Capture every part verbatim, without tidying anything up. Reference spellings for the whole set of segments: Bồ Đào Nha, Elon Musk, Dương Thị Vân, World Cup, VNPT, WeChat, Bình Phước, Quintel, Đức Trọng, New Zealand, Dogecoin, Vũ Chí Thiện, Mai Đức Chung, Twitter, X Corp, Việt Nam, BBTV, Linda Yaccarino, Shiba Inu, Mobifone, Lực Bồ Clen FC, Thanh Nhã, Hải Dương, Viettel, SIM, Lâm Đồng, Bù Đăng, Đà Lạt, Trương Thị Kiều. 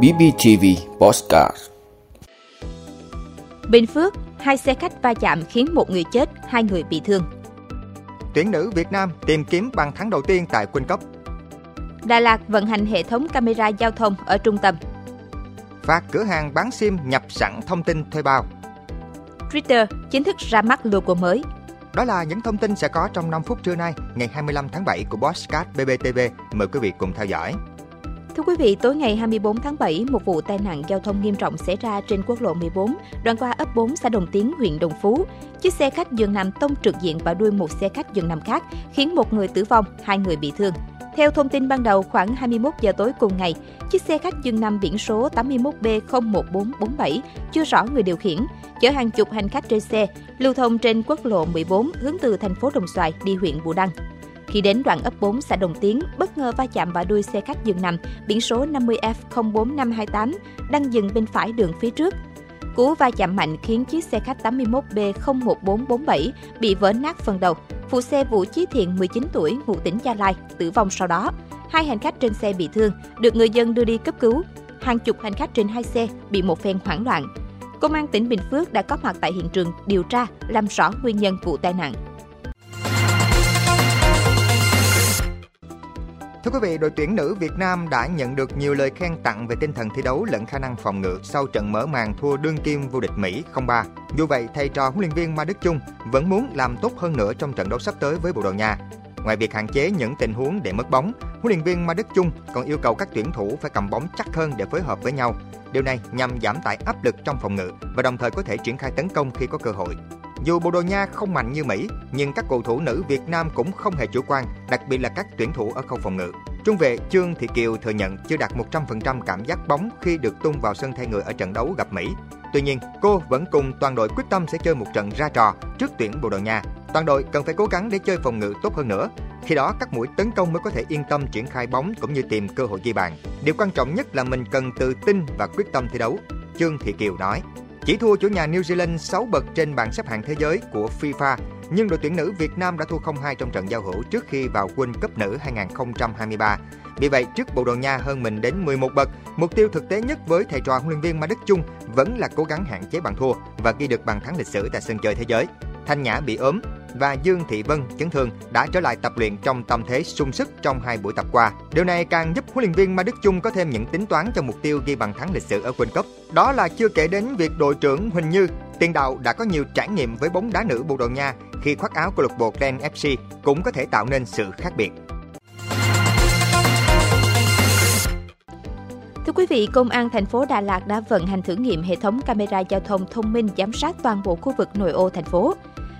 bê bê tê vê Podcast. Bình Phước, hai xe khách va chạm khiến một người chết, hai người bị thương. Tuyển nữ Việt Nam tìm kiếm bàn thắng đầu tiên tại World Cup. Đà Lạt vận hành hệ thống camera giao thông ở trung tâm. Và cửa hàng bán sim nhập sẵn thông tin thuê bao. Twitter chính thức ra mắt logo mới. Đó là những thông tin sẽ có trong năm phút trưa nay, ngày hai mươi lăm tháng bảy của Podcast bê bê tê vê. Mời quý vị cùng theo dõi. Thưa quý vị, tối ngày hai mươi bốn tháng bảy, một vụ tai nạn giao thông nghiêm trọng xảy ra trên quốc lộ mười bốn, đoạn qua ấp bốn xã Đồng Tiến, huyện Đồng Phú. Chiếc xe khách dường nằm tông trực diện vào đuôi một xe khách dường nằm khác, khiến một người tử vong, hai người bị thương. Theo thông tin ban đầu, khoảng hai mươi mốt giờ tối cùng ngày, chiếc xe khách dường nằm biển số tám mươi mốt B không một bốn bốn bảy, chưa rõ người điều khiển, chở hàng chục hành khách trên xe, lưu thông trên quốc lộ mười bốn hướng từ thành phố Đồng Xoài đi huyện Bù Đăng. Khi đến đoạn ấp bốn xã Đồng Tiến, bất ngờ va chạm vào đuôi xe khách dừng nằm biển số năm mươi F không bốn năm hai tám đang dừng bên phải đường phía trước. Cú va chạm mạnh khiến chiếc xe khách tám mươi mốt B không một bốn bốn bảy bị vỡ nát phần đầu. Phụ xe Vũ Chí Thiện, mười chín tuổi, ngụ tỉnh Gia Lai, tử vong sau đó. Hai hành khách trên xe bị thương, được người dân đưa đi cấp cứu. Hàng chục hành khách trên hai xe bị một phen hoảng loạn. Công an tỉnh Bình Phước đã có mặt tại hiện trường điều tra, làm rõ nguyên nhân vụ tai nạn. Thưa quý vị, đội tuyển nữ Việt Nam đã nhận được nhiều lời khen tặng về tinh thần thi đấu lẫn khả năng phòng ngự sau trận mở màn thua đương kim vô địch Mỹ không ba. Dù vậy, thầy trò huấn luyện viên Mai Đức Chung vẫn muốn làm tốt hơn nữa trong trận đấu sắp tới với Bồ Đào Nha. Ngoài việc hạn chế những tình huống để mất bóng, huấn luyện viên Mai Đức Chung còn yêu cầu các tuyển thủ phải cầm bóng chắc hơn để phối hợp với nhau. Điều này nhằm giảm tải áp lực trong phòng ngự và đồng thời có thể triển khai tấn công khi có cơ hội. Dù Bồ Đào Nha không mạnh như Mỹ, nhưng các cầu thủ nữ Việt Nam cũng không hề chủ quan, đặc biệt là các tuyển thủ ở khâu phòng ngự. Trung vệ Trương Thị Kiều thừa nhận chưa đạt một trăm phần trăm cảm giác bóng khi được tung vào sân thay người ở trận đấu gặp Mỹ. Tuy nhiên, cô vẫn cùng toàn đội quyết tâm sẽ chơi một trận ra trò trước tuyển Bồ Đào Nha. Toàn đội cần phải cố gắng để chơi phòng ngự tốt hơn nữa. Khi đó, các mũi tấn công mới có thể yên tâm triển khai bóng cũng như tìm cơ hội ghi bàn. Điều quan trọng nhất là mình cần tự tin và quyết tâm thi đấu, Trương Thị Kiều nói. Chỉ thua chủ nhà New Zealand sáu bậc trên bảng xếp hạng thế giới của FIFA, nhưng đội tuyển nữ Việt Nam đã thua không hai trong trận giao hữu trước khi vào World Cup nữ hai không hai ba. Vì vậy, trước Bồ Đào Nha hơn mình đến mười một bậc, mục tiêu thực tế nhất với thầy trò huấn luyện viên Mai Đức Chung vẫn là cố gắng hạn chế bàn thua và ghi được bàn thắng lịch sử tại sân chơi thế giới. Thanh Nhã bị ốm và Dương Thị Vân chấn thương đã trở lại tập luyện trong tâm thế sung sức trong hai buổi tập qua. Điều này càng giúp huấn luyện viên Mai Đức Chung có thêm những tính toán cho mục tiêu ghi bàn thắng lịch sử ở World Cup. Đó là chưa kể đến việc đội trưởng Huỳnh Như, tiền đạo đã có nhiều trải nghiệm với bóng đá nữ Bồ Đào Nha khi khoác áo câu lạc bộ Lực Bồ Clen ép xê cũng có thể tạo nên sự khác biệt. Thưa quý vị, Công an thành phố Đà Lạt đã vận hành thử nghiệm hệ thống camera giao thông thông minh giám sát toàn bộ khu vực nội ô thành phố.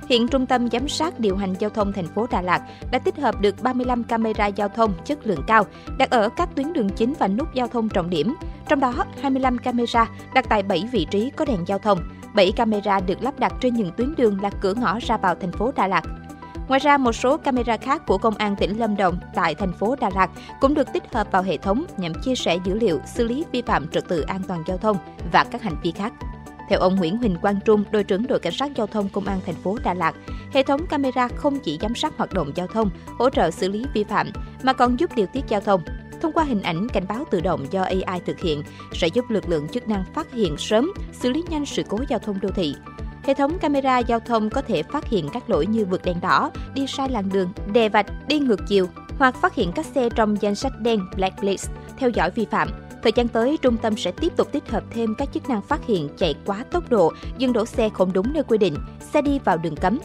Hiện Trung tâm Giám sát Điều hành Giao thông thành phố Đà Lạt đã tích hợp được ba mươi lăm camera giao thông chất lượng cao đặt ở các tuyến đường chính và nút giao thông trọng điểm. Trong đó, hai mươi lăm camera đặt tại bảy vị trí có đèn giao thông, bảy camera được lắp đặt trên những tuyến đường là cửa ngõ ra vào thành phố Đà Lạt. Ngoài ra, một số camera khác của Công an tỉnh Lâm Đồng tại thành phố Đà Lạt cũng được tích hợp vào hệ thống nhằm chia sẻ dữ liệu xử lý vi phạm trật tự an toàn giao thông và các hành vi khác. Theo ông Nguyễn Huỳnh Quang Trung, đội trưởng đội cảnh sát giao thông Công an thành phố Đà Lạt, hệ thống camera không chỉ giám sát hoạt động giao thông, hỗ trợ xử lý vi phạm mà còn giúp điều tiết giao thông. Thông qua hình ảnh cảnh báo tự động do a i thực hiện sẽ giúp lực lượng chức năng phát hiện sớm, xử lý nhanh sự cố giao thông đô thị. Hệ thống camera giao thông có thể phát hiện các lỗi như vượt đèn đỏ, đi sai làn đường, đè vạch, đi ngược chiều hoặc phát hiện các xe trong danh sách đen blacklist theo dõi vi phạm. Thời gian tới, trung tâm sẽ tiếp tục tích hợp thêm các chức năng phát hiện chạy quá tốc độ, dừng đỗ xe không đúng nơi quy định, xe đi vào đường cấm.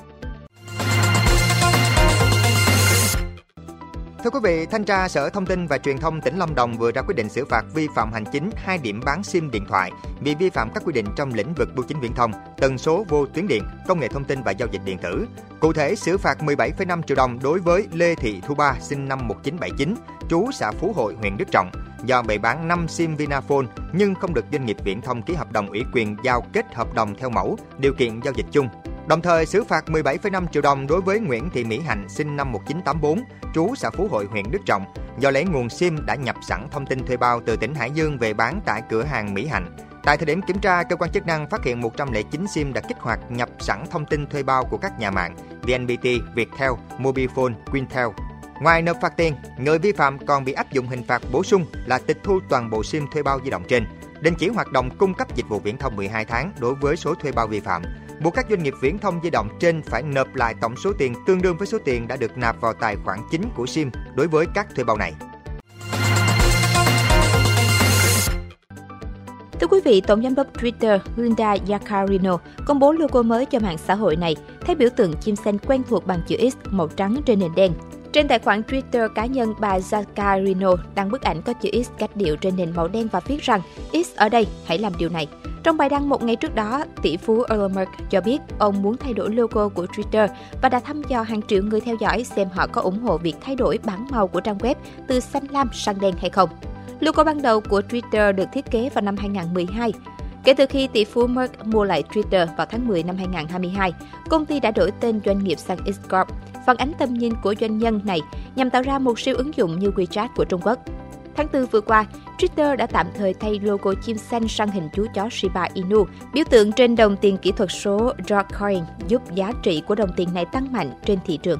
Thưa quý vị, Thanh tra Sở Thông tin và Truyền thông tỉnh Lâm Đồng vừa ra quyết định xử phạt vi phạm hành chính hai điểm bán SIM điện thoại vì vi phạm các quy định trong lĩnh vực bưu chính viễn thông, tần số vô tuyến điện, công nghệ thông tin và giao dịch điện tử. Cụ thể, xử phạt mười bảy phẩy năm triệu đồng đối với Lê Thị Thu Ba, sinh năm một nghìn chín trăm bảy mươi chín, trú xã Phú Hội, huyện Đức Trọng, do bày bán năm SIM Vinaphone nhưng không được doanh nghiệp viễn thông ký hợp đồng ủy quyền giao kết hợp đồng theo mẫu, điều kiện giao dịch chung. Đồng thời, xử phạt mười bảy phẩy năm triệu đồng đối với Nguyễn Thị Mỹ Hạnh, sinh năm một nghìn chín trăm tám mươi bốn, trú xã Phú Hội, huyện Đức Trọng, do lấy nguồn SIM đã nhập sẵn thông tin thuê bao từ tỉnh Hải Dương về bán tại cửa hàng Mỹ Hạnh. Tại thời điểm kiểm tra, cơ quan chức năng phát hiện một trăm lẻ chín SIM đã kích hoạt nhập sẵn thông tin thuê bao của các nhà mạng vê en pê tê, Viettel, Mobifone, Quintel. Ngoài nộp phạt tiền, người vi phạm còn bị áp dụng hình phạt bổ sung là tịch thu toàn bộ SIM thuê bao di động trên, đình chỉ hoạt động cung cấp dịch vụ viễn thông mười hai tháng đối với số thuê bao vi phạm, buộc các doanh nghiệp viễn thông di động trên phải nộp lại tổng số tiền tương đương với số tiền đã được nạp vào tài khoản chính của SIM đối với các thuê bao này. Thưa quý vị, tổng giám đốc Twitter Linda Yaccarino công bố logo mới cho mạng xã hội này, thay biểu tượng chim sen quen thuộc bằng chữ X màu trắng trên nền đen. Trên tài khoản Twitter cá nhân, bà Yaccarino đăng bức ảnh có chữ X cách điệu trên nền màu đen và viết rằng X ở đây, hãy làm điều này. Trong bài đăng một ngày trước đó, tỷ phú Elon Musk cho biết ông muốn thay đổi logo của Twitter và đã thăm dò hàng triệu người theo dõi xem họ có ủng hộ việc thay đổi bảng màu của trang web từ xanh lam sang đen hay không. Logo ban đầu của Twitter được thiết kế vào năm hai không một hai. Kể từ khi tỷ phú Musk mua lại Twitter vào tháng mười năm hai không hai hai, công ty đã đổi tên doanh nghiệp sang X Corp, phản ánh tầm nhìn của doanh nhân này nhằm tạo ra một siêu ứng dụng như WeChat của Trung Quốc. Tháng tư vừa qua, Twitter đã tạm thời thay logo chim xanh sang hình chú chó Shiba Inu, biểu tượng trên đồng tiền kỹ thuật số Dogecoin, giúp giá trị của đồng tiền này tăng mạnh trên thị trường.